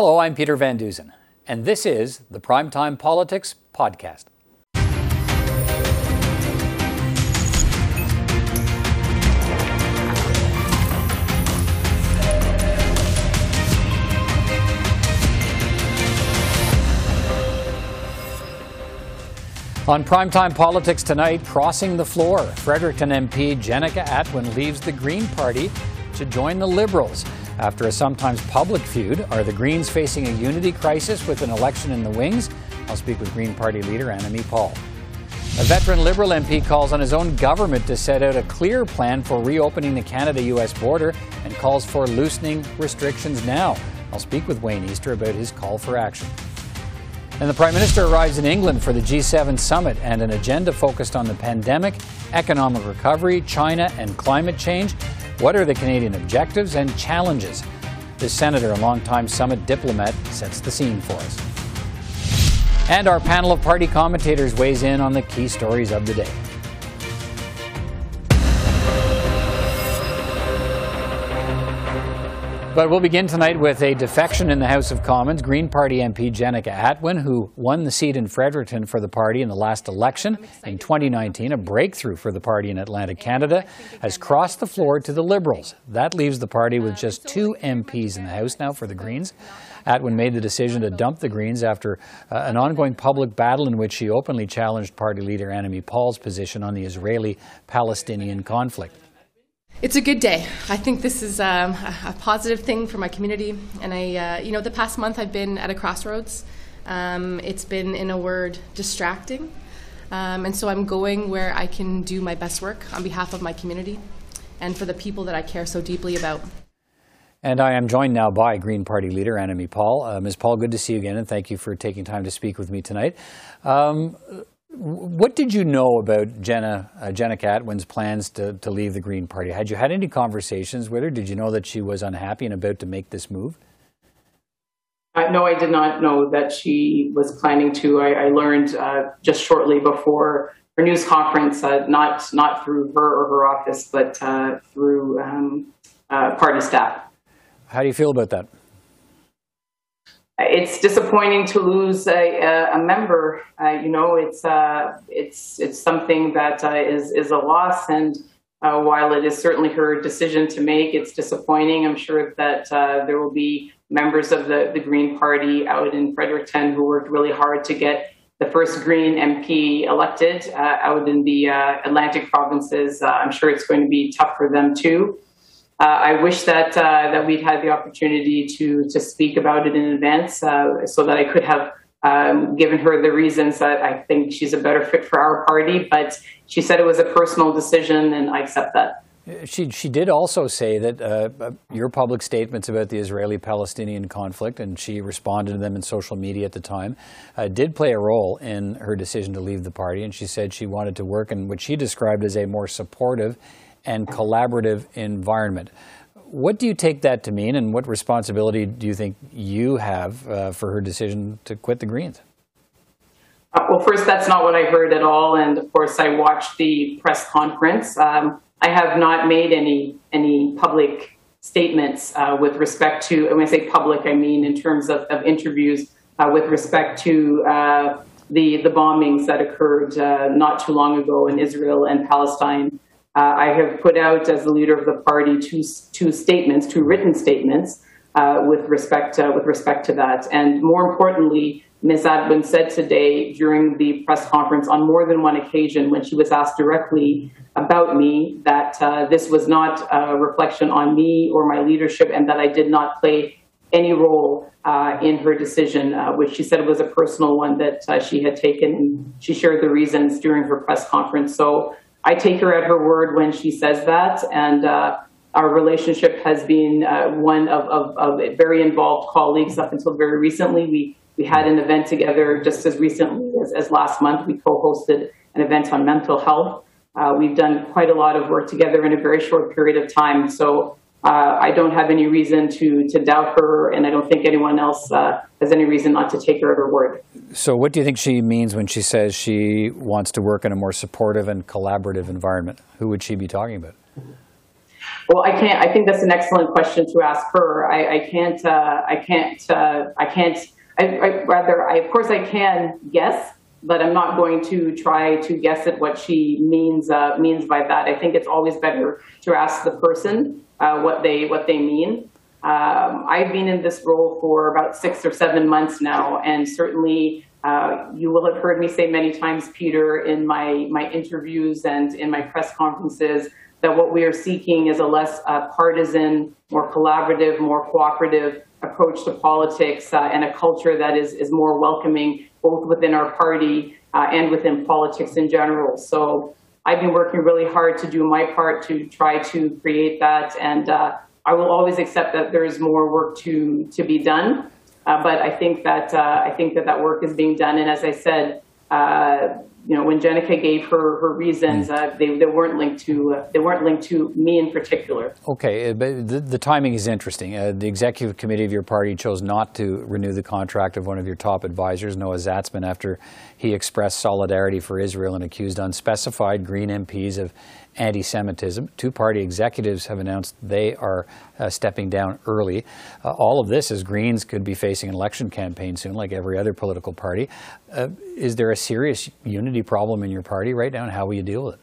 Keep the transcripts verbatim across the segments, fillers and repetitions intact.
Hello, I'm Peter Van Dusen, and this is the Primetime Politics Podcast. On Primetime Politics tonight, crossing the floor, Fredericton M P Jenica Atwin leaves the Green Party to join the Liberals. After a sometimes public feud, are the Greens facing a unity crisis with an election in the wings? I'll speak with Green Party leader Annamie Paul. A veteran Liberal M P calls on his own government to set out a clear plan for reopening the Canada U S border and calls for loosening restrictions now. I'll speak with Wayne Easter about his call for action. And the Prime Minister arrives in England for the G seven summit and an agenda focused on the pandemic, economic recovery, China and climate change. What are the Canadian objectives and challenges? This senator, a longtime summit diplomat, sets the scene for us. And our panel of party commentators weighs in on the key stories of the day. But we'll begin tonight with a defection in the House of Commons. Green Party M P Jenica Atwin, who won the seat in Fredericton for the party in the last election in twenty nineteen, a breakthrough for the party in Atlantic Canada, has crossed the floor to the Liberals. That leaves the party with just two M Ps in the House now for the Greens. Atwin made the decision to dump the Greens after uh, an ongoing public battle in which she openly challenged party leader Annamie Paul's position on the Israeli-Palestinian conflict. It's a good day. I think this is um, a positive thing for my community, and I, uh, you know, the past month I've been at a crossroads. Um, it's been, in a word, distracting, um, and so I'm going where I can do my best work on behalf of my community and for the people that I care so deeply about. And I am joined now by Green Party leader Annamie Paul. Uh, Miz Paul, good to see you again, and thank you for taking time to speak with me tonight. Um, What did you know about Jenica uh, Atwin's plans to, to leave the Green Party? Had you had any conversations with her? Did you know that she was unhappy and about to make this move? Uh, no, I did not know that she was planning to. I, I learned uh, just shortly before her news conference, uh, not not through her or her office, but uh, through um, uh, party staff. How do you feel about that? It's disappointing to lose a, a member. Uh, you know, it's uh, it's it's something that uh, is is a loss. And uh, while it is certainly her decision to make, it's disappointing. I'm sure that uh, there will be members of the, the Green Party out in Fredericton who worked really hard to get the first Green M P elected uh, out in the uh, Atlantic provinces. Uh, I'm sure it's going to be tough for them too. Uh, I wish that uh, that we'd had the opportunity to to speak about it in advance, uh, so that I could have um, given her the reasons that I think she's a better fit for our party. But she said it was a personal decision, and I accept that. She she did also say that uh, your public statements about the Israeli-Palestinian conflict, and she responded to them in social media at the time, uh, did play a role in her decision to leave the party. And she said she wanted to work in what she described as a more supportive and collaborative environment. What do you take that to mean, and what responsibility do you think you have uh, for her decision to quit the Greens? Uh, well, first, that's not what I heard at all, and of course, I watched the press conference. Um, I have not made any any public statements uh, with respect to. When I say public, I mean in terms of, of interviews uh, with respect to uh, the the bombings that occurred uh, not too long ago in Israel and Palestine. Uh, I have put out, as the leader of the party, two two statements, two written statements uh, with respect uh, with respect to that. And more importantly, Miz Atwin said today during the press conference on more than one occasion, when she was asked directly about me, that uh, this was not a reflection on me or my leadership, and that I did not play any role uh, in her decision, uh, which she said was a personal one that uh, she had taken. And she shared the reasons during her press conference. So I take her at her word when she says that, and uh, our relationship has been uh, one of, of, of very involved colleagues up until very recently. We we had an event together just as recently as, as last month. We co-hosted an event on mental health. Uh, we've done quite a lot of work together in a very short period of time, so uh, I don't have any reason to, to doubt her, and I don't think anyone else uh, has any reason not to take her at her word. So what do you think she means when she says she wants to work in a more supportive and collaborative environment? Who would she be talking about? Well, I can't. I think that's an excellent question to ask her. I, I can't. Uh, I can't. Uh, I can't. I, I, rather, I of course I can guess, but I'm not going to try to guess at what she means uh, means by that. I think it's always better to ask the person uh, what they what they mean. Um, I've been in this role for about six or seven months now, and certainly uh, you will have heard me say many times, Peter, in my my interviews and in my press conferences, that what we are seeking is a less uh, partisan, more collaborative, more cooperative approach to politics, uh, and a culture that is, is more welcoming both within our party uh, and within politics in general. So I've been working really hard to do my part to try to create that, and uh, I will always accept that there is more work to, to be done, uh, but I think that uh, I think that that work is being done, and as I said, uh, you know, when Jenica gave her her reasons, uh, they they weren't linked to uh, they weren't linked to me in particular. Okay, but the, the timing is interesting. Uh, the executive committee of your party chose not to renew the contract of one of your top advisors, Noah Zatzman, after he expressed solidarity for Israel and accused unspecified Green M Ps of anti-Semitism. Two party executives have announced they are uh, stepping down early. Uh, all of this as Greens could be facing an election campaign soon, like every other political party. Uh, is there a serious unity problem in your party right now, and how will you deal with it?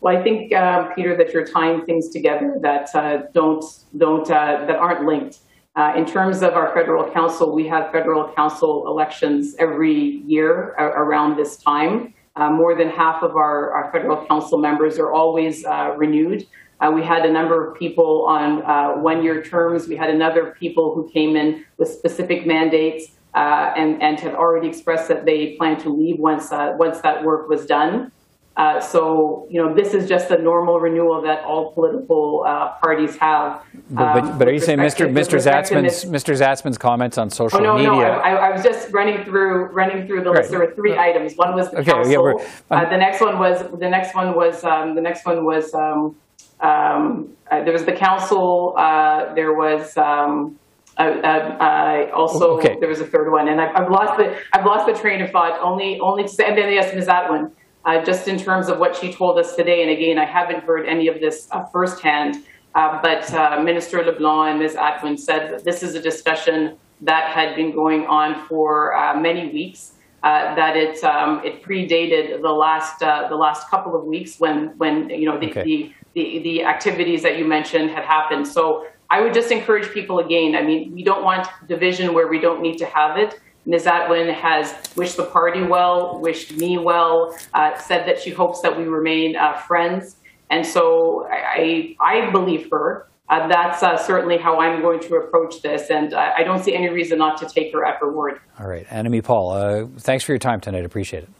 Well, I think, uh, Peter, that you're tying things together that uh, don't don't uh, that aren't linked. Uh, in terms of our federal council, we have federal council elections every year uh, around this time. Uh, more than half of our, our federal council members are always uh, renewed. Uh, we had a number of people on uh, one-year terms. We had another people who came in with specific mandates uh, and, and had already expressed that they plan to leave once, uh, once that work was done. Uh, so, you know, this is just a normal renewal that all political uh, parties have. Um, but, but, but are you saying Mister Mister Zatzman's Mister Zatzman's comments on social oh, no, media? No, no, I, I was just running through running through the right. list. There were three right. items. One was the okay, council. Yeah, uh, the next one was the next one was um, the next one was um, um, uh, there was the council. Uh, there was. Um, Uh, uh, uh, also, okay. there was a third one, and I've, I've lost the I've lost the train of thought. Only only to say, and then yes, Miz Atwin. Uh, just in terms of what she told us today, and again, I haven't heard any of this uh, firsthand, uh, but uh, Minister LeBlanc and Miz Atwin said that this is a discussion that had been going on for uh, many weeks, uh, that it um, it predated the last uh, the last couple of weeks when when you know the, okay. the, the the activities that you mentioned had happened. So I would just encourage people again. I mean, we don't want division where we don't need to have it. Miz Atwin has wished the party well, wished me well, uh, said that she hopes that we remain uh, friends. And so I, I believe her. Uh, that's uh, certainly how I'm going to approach this. And uh, I don't see any reason not to take her at her word. All right. Annamie Paul, uh, thanks for your time tonight. Appreciate it.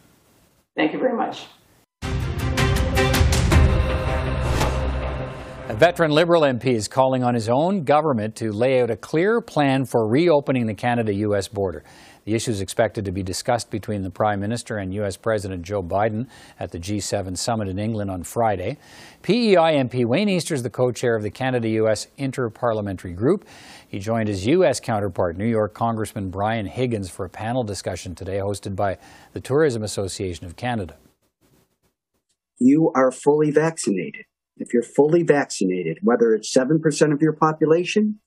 Thank you very much. A veteran Liberal M P is calling on his own government to lay out a clear plan for reopening the Canada U S border. The issue is expected to be discussed between the Prime Minister and U S President Joe Biden at the G seven summit in England on Friday. P E I M P Wayne Easter is the co-chair of the Canada U S Interparliamentary Group. He joined his U S counterpart, New York Congressman Brian Higgins, for a panel discussion today hosted by the Tourism Association of Canada. You are fully vaccinated. If you're fully vaccinated, whether it's seven percent of your population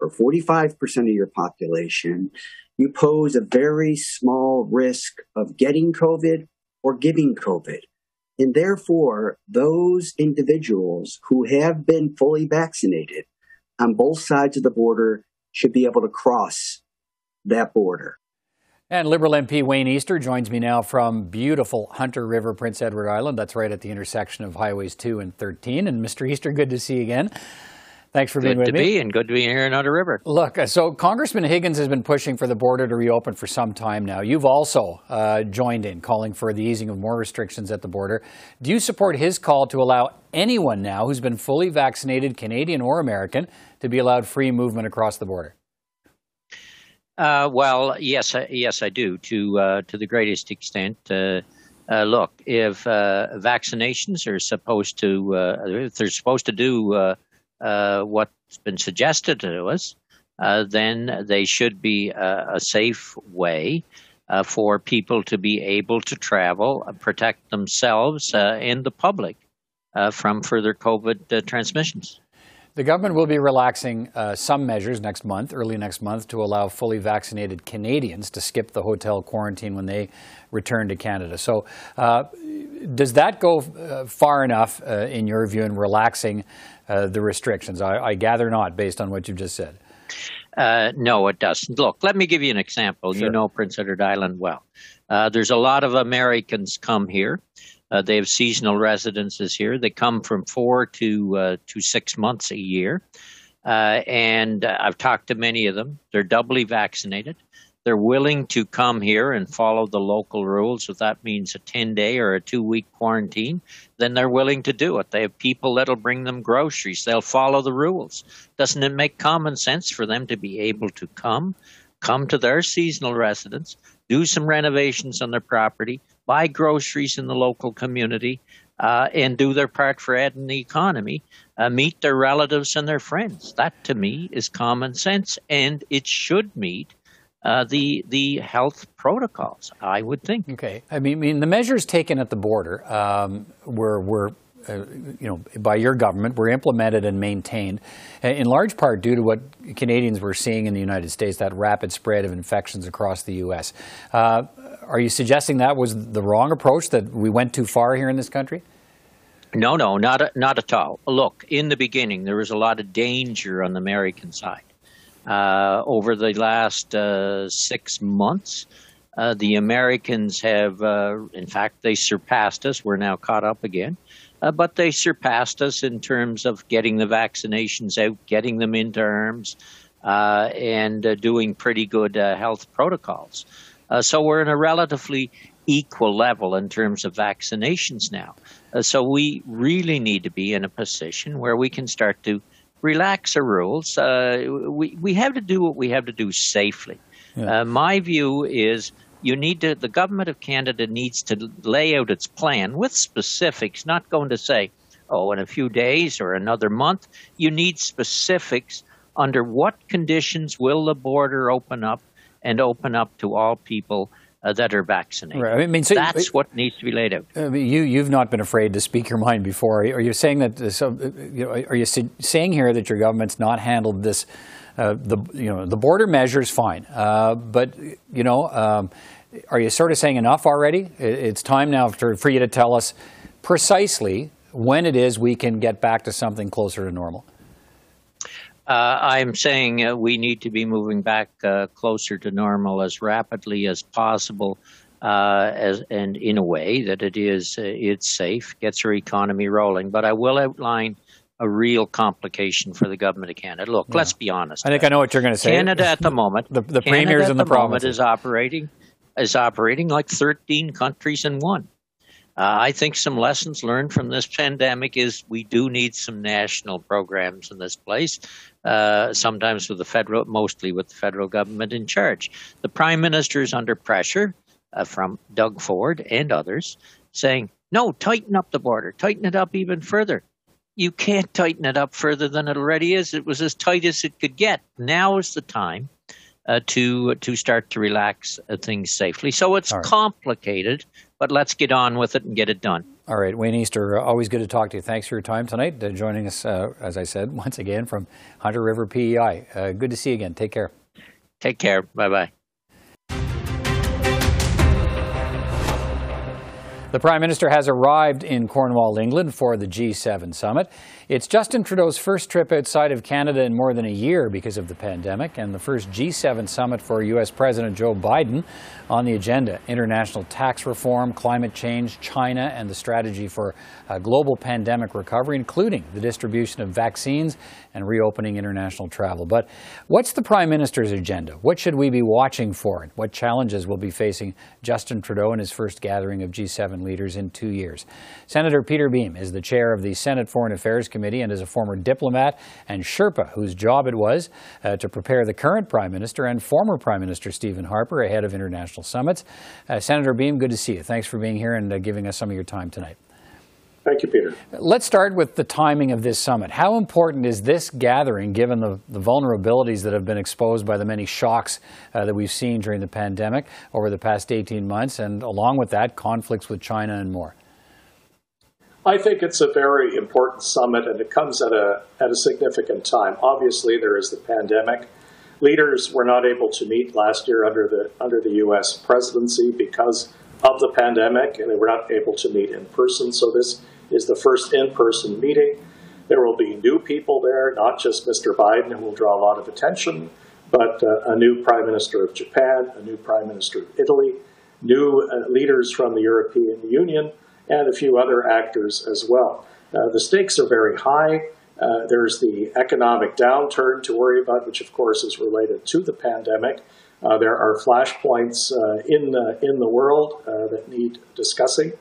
or forty-five percent of your population, you pose a very small risk of getting COVID or giving COVID. And therefore, those individuals who have been fully vaccinated on both sides of the border should be able to cross that border. And Liberal M P Wayne Easter joins me now from beautiful Hunter River, Prince Edward Island. That's right at the intersection of Highways two and thirteen. And Mister Easter, good to see you again. Thanks for being with me. Good to be, and good to be here in Hunter River. Look, so Congressman Higgins has been pushing for the border to reopen for some time now. You've also uh, joined in, calling for the easing of more restrictions at the border. Do you support his call to allow anyone now who's been fully vaccinated, Canadian or American, to be allowed free movement across the border? Uh, well, yes, uh, yes, I do, to uh, to the greatest extent. Uh, uh, look, if uh, vaccinations are supposed to, uh, if they're supposed to do uh, uh, what's been suggested to us, uh, then they should be uh, a safe way uh, for people to be able to travel, uh, protect themselves uh, and the public. uh, from further COVID uh, transmissions. The government will be relaxing uh, some measures next month, early next month, to allow fully vaccinated Canadians to skip the hotel quarantine when they return to Canada. So uh, does that go uh, far enough, uh, in your view, in relaxing uh, the restrictions? I, I gather not, based on what you've just said. Uh, no, it doesn't. Look, let me give you an example. Sure. You know Prince Edward Island well. Uh, there's a lot of Americans come here. Uh, they have seasonal residences here. They come from four to uh, to six months a year. Uh, and uh, I've talked to many of them. They're doubly vaccinated. They're willing to come here and follow the local rules. If that means a ten-day or a two-week quarantine, then they're willing to do it. They have people that'll bring them groceries. They'll follow the rules. Doesn't it make common sense for them to be able to come, come to their seasonal residence, do some renovations on their property, buy groceries in the local community, uh, and do their part for adding the economy, uh, meet their relatives and their friends? That, to me, is common sense, and it should meet Uh, the the health protocols, I would think. Okay, I mean, I mean the measures taken at the border um, were were uh, you know by your government were implemented and maintained, in large part due to what Canadians were seeing in the United States, that rapid spread of infections across the U S Uh, are you suggesting that was the wrong approach, that we went too far here in this country? No, no, not not at all. Look, in the beginning, there was a lot of danger on the American side. Uh, over the last uh, six months, uh, the Americans have, uh, in fact, they surpassed us. We're now caught up again. Uh, but they surpassed us in terms of getting the vaccinations out, getting them into arms, uh, and uh, doing pretty good uh, health protocols. Uh, so we're in a relatively equal level in terms of vaccinations now. Uh, so we really need to be in a position where we can start to relax our rules. Uh, we, we have to do what we have to do safely. Yeah. Uh, my view is you need to, the government of Canada needs to lay out its plan with specifics, not going to say, oh, in a few days or another month. You need specifics under what conditions will the border open up and open up to all people Uh, that are vaccinated. Right. I mean, so that's it, what needs to be laid out. I mean, you you've not been afraid to speak your mind before. Are you, are you saying that? Uh, so, uh, you know, are you su- saying here that your government's not handled this? Uh, the you know the border measures fine, uh, but you know, um, are you sort of saying enough already? It's time now for, for you to tell us precisely when it is we can get back to something closer to normal. Uh, I'm saying uh, we need to be moving back uh, closer to normal as rapidly as possible, uh, as, and in a way that it is uh, it's safe, gets our economy rolling. But I will outline a real complication for the government of Canada. Look, yeah. Let's be honest. I think I know what you're going to say. Canada at the moment, the, the premiers in the, the province is operating is operating like thirteen countries in one. Uh, I think some lessons learned from this pandemic is we do need some national programs in this place, uh, sometimes with the federal, mostly with the federal government in charge. The Prime Minister is under pressure uh, from Doug Ford and others saying, no, tighten up the border, tighten it up even further. You can't tighten it up further than it already is. It was as tight as it could get. Now is the time uh, to to start to relax uh, things safely. So it's complicated. But let's get on with it and get it done. All right. Wayne Easter, always good to talk to you. Thanks for your time tonight. Uh, joining us, uh, as I said, once again from Hunter River P E I. Uh, good to see you again. Take care. Take care. Bye-bye. The Prime Minister has arrived in Cornwall, England for the G seven summit. It's Justin Trudeau's first trip outside of Canada in more than a year because of the pandemic, and the first G seven summit for U S President Joe Biden. On the agenda, international tax reform, climate change, China, and the strategy for a global pandemic recovery, including the distribution of vaccines and reopening international travel. But what's the Prime Minister's agenda? What should we be watching for? What challenges will be facing Justin Trudeau in his first gathering of G seven leaders in two years? Senator Peter Boehm is the chair of the Senate Foreign Affairs Committee and is a former diplomat and Sherpa whose job it was uh, to prepare the current Prime Minister and former Prime Minister Stephen Harper ahead of international summits. Uh, Senator Boehm, good to see you. Thanks for being here and uh, giving us some of your time tonight. Thank you, Peter. Let's start with the timing of this summit. How important is this gathering, given the, the vulnerabilities that have been exposed by the many shocks uh, that we've seen during the pandemic over the past eighteen months, and along with that, conflicts with China and more? I think it's a very important summit, and it comes at a at a significant time. Obviously, there is the pandemic. Leaders were not able to meet last year under the under the U S presidency because of the pandemic, and they were not able to meet in person. So this is the first in-person meeting. There will be new people there, not just Mister Biden, who will draw a lot of attention, but uh, a new Prime Minister of Japan, a new Prime Minister of Italy, new uh, leaders from the European Union, and a few other actors as well. Uh, the stakes are very high. Uh, there's the economic downturn to worry about, which of course is related to the pandemic. Uh, there are flashpoints uh, in the, in the world uh, that need discussing.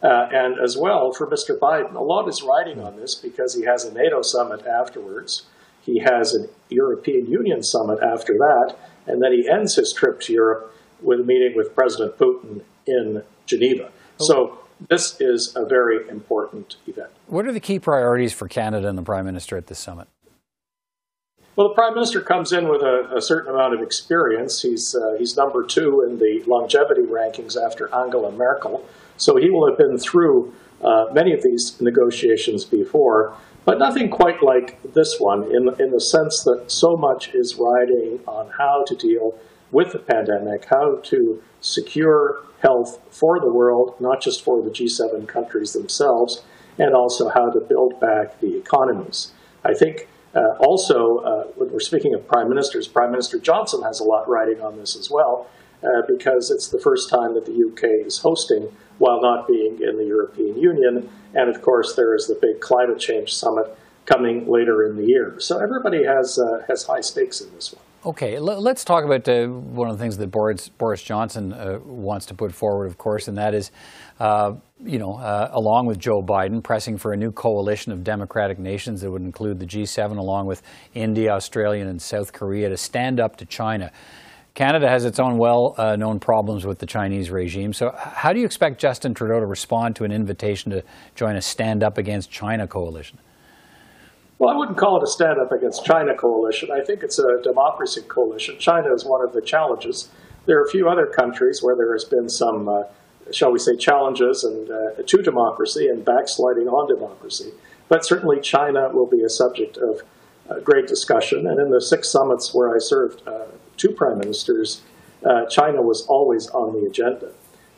Uh, and as well, for Mister Biden, a lot is riding on this because he has a NATO summit afterwards. He has an European Union summit after that. And then he ends his trip to Europe with a meeting with President Putin in Geneva. So this is a very important event. What are the key priorities for Canada and the Prime Minister at this summit? Well, the Prime Minister comes in with a, a certain amount of experience. He's, uh, he's number two in the longevity rankings after Angela Merkel. So he will have been through uh, many of these negotiations before, but nothing quite like this one in, in the sense that so much is riding on how to deal with the pandemic, how to secure health for the world, not just for the G seven countries themselves, and also how to build back the economies. I think uh, also, uh, when we're speaking of prime ministers, Prime Minister Johnson has a lot riding on this as well, uh, because it's the first time that the U K is hosting while not being in the European Union. And of course, there is the big climate change summit coming later in the year. So everybody has uh, has high stakes in this one. Okay, let's talk about uh, one of the things that Boris, Boris Johnson uh, wants to put forward, of course, and that is, uh, you know, uh, along with Joe Biden, pressing for a new coalition of democratic nations that would include the G seven, along with India, Australia, and South Korea, to stand up to China. Canada has its own well-known uh, problems with the Chinese regime. So how do you expect Justin Trudeau to respond to an invitation to join a stand-up against China coalition? Well, I wouldn't call it a stand-up against China coalition. I think it's a democracy coalition. China is one of the challenges. There are a few other countries where there has been some, uh, shall we say, challenges and uh, to democracy and backsliding on democracy. But certainly China will be a subject of uh, great discussion. And in the six summits where I served uh, two prime ministers, uh, China was always on the agenda.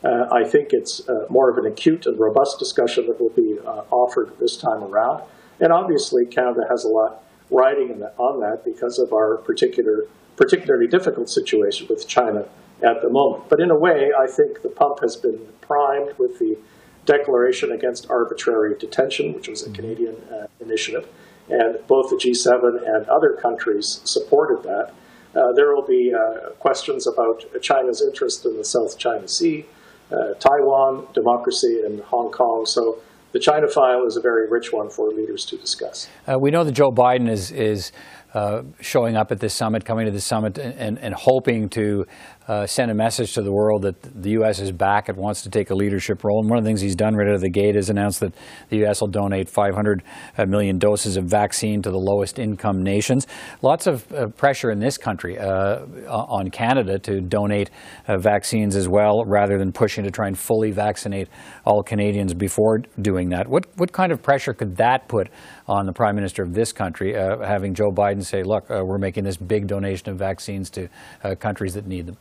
Uh, I think it's uh, more of an acute and robust discussion that will be uh, offered this time around. And obviously, Canada has a lot riding in the, on that because of our particular, particularly difficult situation with China at the moment. But in a way, I think the pump has been primed with the Declaration Against Arbitrary Detention, which was a Canadian uh, initiative. And both the G seven and other countries supported that. Uh, there will be uh, questions about China's interest in the South China Sea, uh, Taiwan, democracy in Hong Kong. So the China file is a very rich one for leaders to discuss. Uh, we know that Joe Biden is, is uh, showing up at this summit, coming to this summit, and, and hoping to uh, send a message to the world that the U S is back. It wants to take a leadership role. And one of the things he's done right out of the gate is announced that the U S will donate five hundred million doses of vaccine to the lowest income nations. Lots of uh, pressure in this country uh, on Canada to donate uh, vaccines as well, rather than pushing to try and fully vaccinate all Canadians before doing that. What what kind of pressure could that put on the Prime Minister of this country, uh, having Joe Biden say, look, uh, we're making this big donation of vaccines to uh, countries that need them?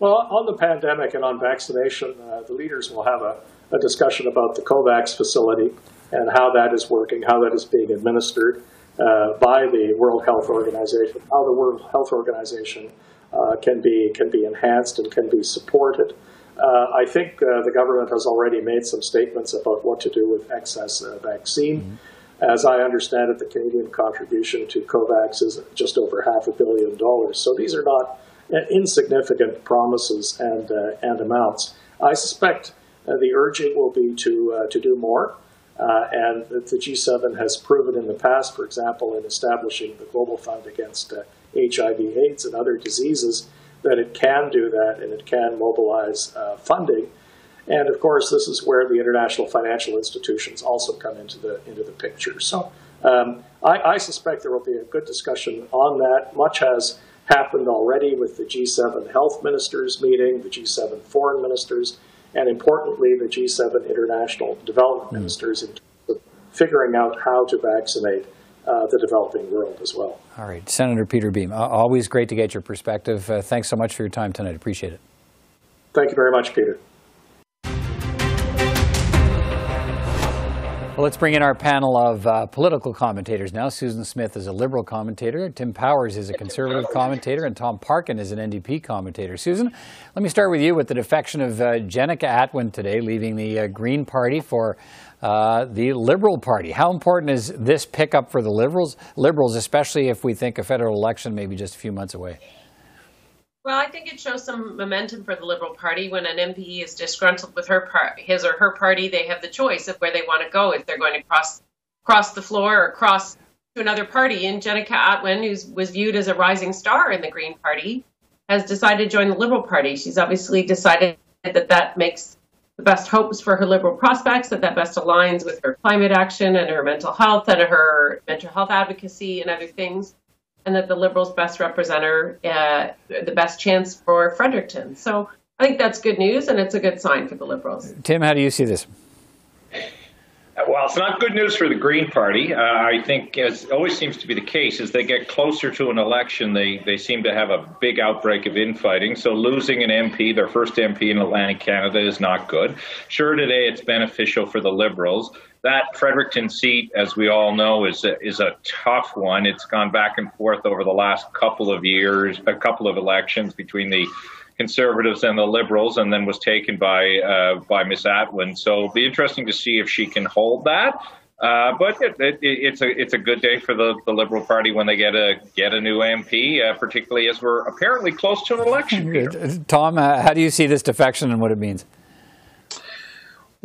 Well, on the pandemic and on vaccination, uh, the leaders will have a, a discussion about the COVAX facility and how that is working, how that is being administered uh, by the World Health Organization, how the World Health Organization uh, can be can be enhanced and can be supported. Uh, I think uh, the government has already made some statements about what to do with excess uh, vaccine. Mm-hmm. As I understand it, the Canadian contribution to COVAX is just over half a billion dollars. So these are not uh, insignificant promises and, uh, and amounts. I suspect uh, the urging will be to, uh, to do more. Uh, and the G seven has proven in the past, for example, in establishing the Global Fund against uh, H I V AIDS and other diseases, that it can do that and it can mobilize uh, funding. And of course, this is where the international financial institutions also come into the into the picture. So um, I, I suspect there will be a good discussion on that. Much has happened already with the G seven health ministers meeting, the G seven foreign ministers, and importantly, the G seven international development mm-hmm. ministers in figuring out how to vaccinate uh, the developing world as well. All right. Senator Peter Boehm, uh, always great to get your perspective. Uh, thanks so much for your time tonight. Appreciate it. Thank you very much, Peter. Well, let's bring in our panel of uh, political commentators now. Susan Smith is a Liberal commentator. Tim Powers is a Conservative commentator. And Tom Parkin is an N D P commentator. Susan, let me start with you with the defection of uh, Jenica Atwin today, leaving the uh, Green Party for uh, the Liberal Party. How important is this pickup for the Liberals, Liberals, especially if we think a federal election may be just a few months away? Well, I think it shows some momentum for the Liberal Party. When an M P is disgruntled with her par- his or her party, they have the choice of where they want to go, if they're going to cross cross the floor or cross to another party. And Jenica Atwin, who was viewed as a rising star in the Green Party, has decided to join the Liberal Party. She's obviously decided that that makes the best hopes for her Liberal prospects, that that best aligns with her climate action and her mental health and her mental health advocacy and other things, and that the Liberals best represent her, uh, the best chance for Fredericton. So I think that's good news, and it's a good sign for the Liberals. Tim, how do you see this? Well, it's not good news for the Green Party. Uh, I think, as always seems to be the case, as they get closer to an election, they, they seem to have a big outbreak of infighting. So losing an M P, their first M P in Atlantic Canada, is not good. Sure, today it's beneficial for the Liberals. That Fredericton seat, as we all know, is a, is a tough one. It's gone back and forth over the last couple of years, a couple of elections between the Conservatives and the Liberals, and then was taken by uh, by Miz Atwin. So it'll be interesting to see if she can hold that. Uh, but it, it, it's a it's a good day for the, the Liberal Party when they get a get a new M P, uh, particularly as we're apparently close to an election. Peter. Tom, uh, how do you see this defection and what it means?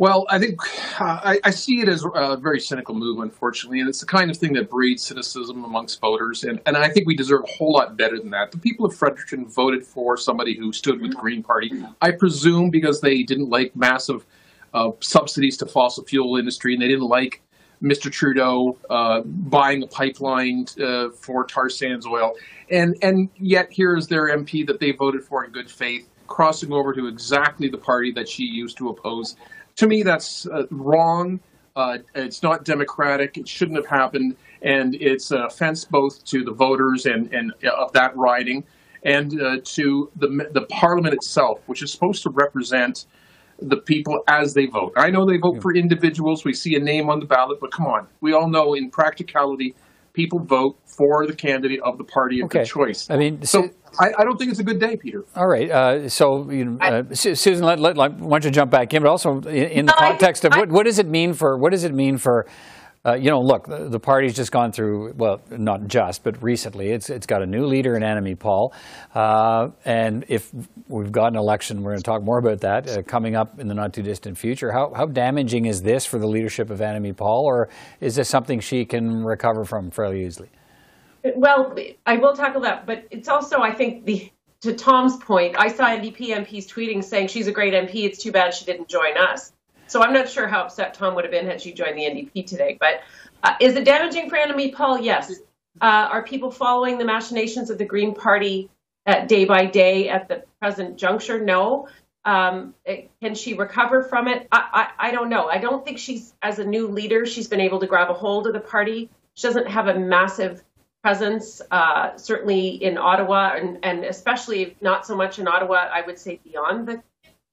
Well, I think uh, I, I see it as a very cynical move, unfortunately, and it's the kind of thing that breeds cynicism amongst voters, and, and I think we deserve a whole lot better than that. The people of Fredericton voted for somebody who stood with the Green Party, I presume because they didn't like massive uh, subsidies to fossil fuel industry, and they didn't like Mister Trudeau uh, buying a pipeline uh, for tar sands oil, and, and yet here is their M P that they voted for in good faith, crossing over to exactly the party that she used to oppose. To me, that's uh, wrong. Uh, it's not democratic. It shouldn't have happened. And it's an offense both to the voters and, and uh, of that riding and uh, to the, the parliament itself, which is supposed to represent the people as they vote. I know they vote yeah. for individuals. We see a name on the ballot, but come on. We all know in practicality, people vote for the candidate of the party of okay. their choice. I mean, so, so I, I don't think it's a good day, Peter. All right. Uh, so, you know, uh, I, Susan, let, let, let, why don't you jump back in? But also in, in the context I, of what, I, what does it mean for what does it mean for, uh, you know, look, the, the party's just gone through, well, not just, but recently it's it's got a new leader in Annamie Paul. Uh, and if we've got an election, we're going to talk more about that uh, coming up in the not too distant future. How, how damaging is this for the leadership of Annamie Paul, or is this something she can recover from fairly easily? Well, I will tackle that, but it's also, I think, the to Tom's point, I saw N D P M Ps tweeting saying she's a great M P, it's too bad she didn't join us. So I'm not sure how upset Tom would have been had she joined the N D P today, but uh, is it damaging for Annamie Paul? Yes. Uh, are people following the machinations of the Green Party uh, day by day at the present juncture? No. Um, it, can she recover from it? I, I, I don't know. I don't think she's, as a new leader, she's been able to grab a hold of the party. She doesn't have a massive presence, uh, certainly in Ottawa, and, and especially not so much in Ottawa, I would say beyond the,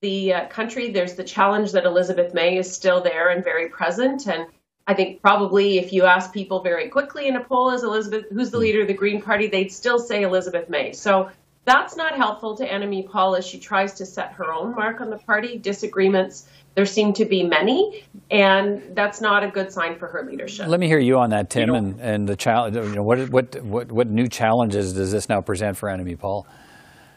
the uh, country. There's the challenge that Elizabeth May is still there and very present. And I think probably if you ask people very quickly in a poll, is Elizabeth, who's the leader of the Green Party, they'd still say Elizabeth May. So that's not helpful to Annamie Paul as she tries to set her own mark on the party. Disagreements, there seem to be many, and that's not a good sign for her leadership. Let me hear you on that, Tim, you know, and, and the challenge. You know, what, what, what, what new challenges does this now present for Annamie Paul?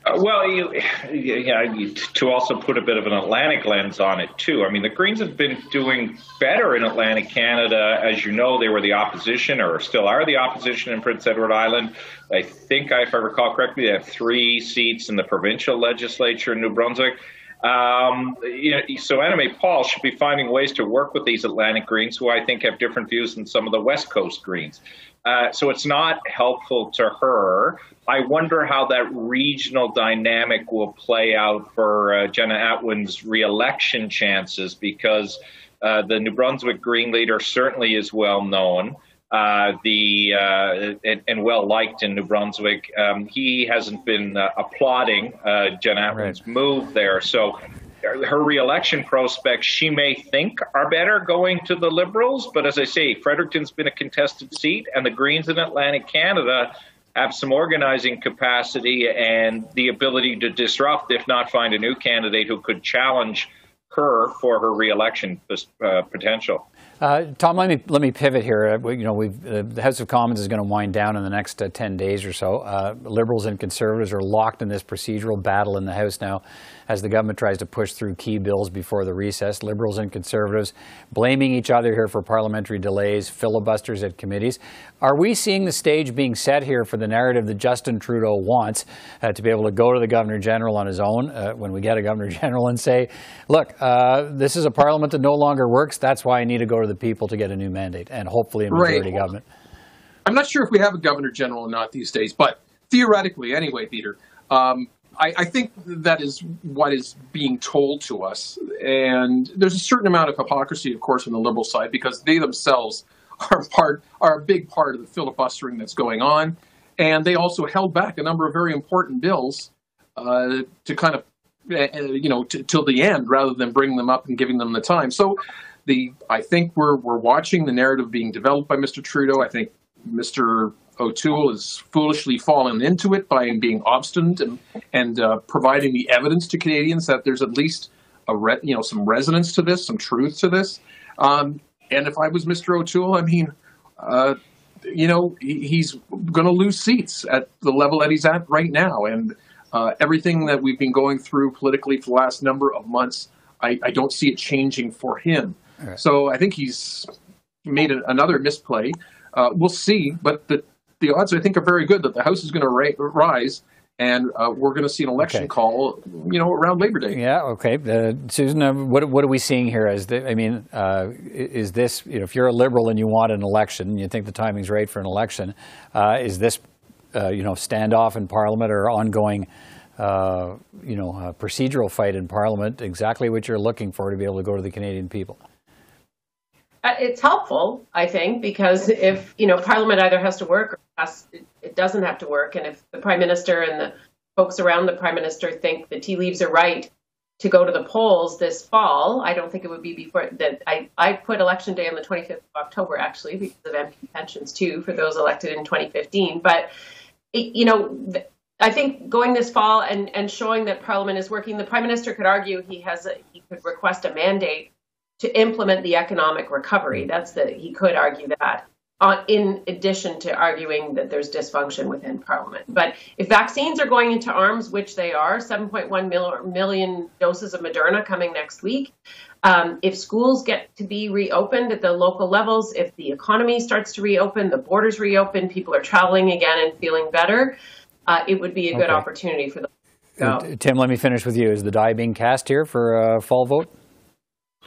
Uh, well, you, yeah, you, to also put a bit of an Atlantic lens on it, too. I mean, the Greens have been doing better in Atlantic Canada. As you know, they were the opposition, or still are the opposition, in Prince Edward Island. I think, if I recall correctly, they have three seats in the provincial legislature in New Brunswick. Um, you know, so Annamie Paul should be finding ways to work with these Atlantic Greens, who I think have different views than some of the West Coast Greens. Uh, so it's not helpful to her. I wonder how that regional dynamic will play out for uh, Jenica Atwin's re-election chances, because uh, the New Brunswick Green leader certainly is well known uh, the uh, and, and well liked in New Brunswick. Um, he hasn't been uh, applauding uh, Jenica Atwin's right. move there. So her re-election prospects, she may think, are better going to the Liberals. But as I say, Fredericton's been a contested seat, and the Greens in Atlantic Canada have some organizing capacity and the ability to disrupt, if not find a new candidate who could challenge her for her re-election uh, potential. Uh, Tom, let me let me pivot here. We, you know, we've, uh, the House of Commons is going to wind down in the next uh, ten days or so. Uh, Liberals and Conservatives are locked in this procedural battle in the House now, as the government tries to push through key bills before the recess. Liberals and Conservatives blaming each other here for parliamentary delays, filibusters at committees. Are we seeing the stage being set here for the narrative that Justin Trudeau wants uh, to be able to go to the Governor General on his own uh, when we get a Governor General and say, "Look, uh, this is a parliament that no longer works. That's why I need to go to the people to get a new mandate and hopefully a majority right. government." I'm not sure if we have a governor general or not these days, but theoretically anyway, Peter, um, I, I think that is what is being told to us. And there's a certain amount of hypocrisy, of course, on the Liberal side, because they themselves are part, are a big part of the filibustering that's going on. And they also held back a number of very important bills uh, to kind of, uh, you know, t- till the end rather than bringing them up and giving them the time. So The, I think we're we're watching the narrative being developed by Mister Trudeau. I think Mister O'Toole has foolishly fallen into it by being obstinate and and uh, providing the evidence to Canadians that there's at least a re, you know some resonance to this, some truth to this. Um, and if I was Mister O'Toole, I mean, uh, you know, he, he's going to lose seats at the level that he's at right now, and uh, everything that we've been going through politically for the last number of months, I, I don't see it changing for him. Right. So I think he's made a, another misplay. Uh, we'll see, but the, the odds, I think, are very good that the House is going to ra- rise, and uh, we're going to see an election okay. call, you know, around Labor Day. Yeah, okay. Uh, Susan, uh, what what are we seeing here? As the, I mean, uh, is this, you know, if you're a Liberal and you want an election, you think the timing's right for an election, uh, is this, uh, you know, standoff in Parliament or ongoing Uh, you know, a procedural fight in Parliament, exactly what you're looking for to be able to go to the Canadian people? Uh, it's helpful, I think, because if, you know, Parliament either has to work or has, it, it doesn't have to work. And if the Prime Minister and the folks around the Prime Minister think the tea leaves are right to go to the polls this fall, I don't think it would be before that. I, I put Election Day on the twenty-fifth of October, actually, because of M P pensions, too, for those elected in twenty fifteen. But, it, you know, th- I think going this fall and, and showing that Parliament is working, the Prime Minister could argue he has a, he could request a mandate to implement the economic recovery. That's the he could argue that, uh, in addition to arguing that there's dysfunction within Parliament. But if vaccines are going into arms, which they are, seven point one million doses of Moderna coming next week. Um, if schools get to be reopened at the local levels, if the economy starts to reopen, the borders reopen, people are traveling again and feeling better. Uh, it would be a good okay. opportunity for them. So. Tim, let me finish with you. Is the die being cast here for a fall vote?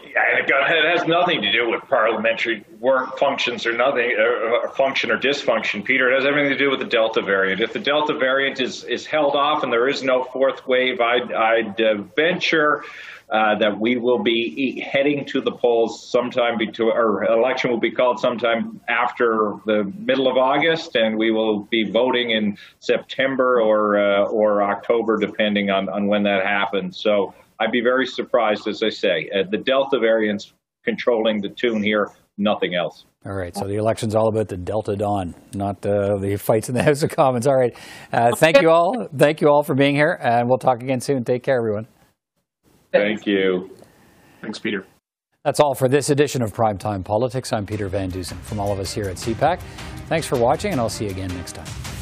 Yeah, it has nothing to do with parliamentary work functions or nothing, or function or dysfunction, Peter. It has everything to do with the Delta variant. If the Delta variant is, is held off and there is no fourth wave, I'd, I'd uh, venture uh, that we will be heading to the polls sometime between, or election will be called sometime after the middle of August, and we will be voting in September or uh, or October, depending on, on when that happens. So I'd be very surprised, as I say, at the Delta variant's controlling the tune here, nothing else. All right, so the election's all about the Delta Dawn, not uh, the fights in the House of Commons. All right, uh, thank you all. Thank you all for being here, and we'll talk again soon. Take care, everyone. Thank you. Thanks, Peter. That's all for this edition of Primetime Politics. I'm Peter Van Dusen. From all of us here at C PAC, thanks for watching, and I'll see you again next time.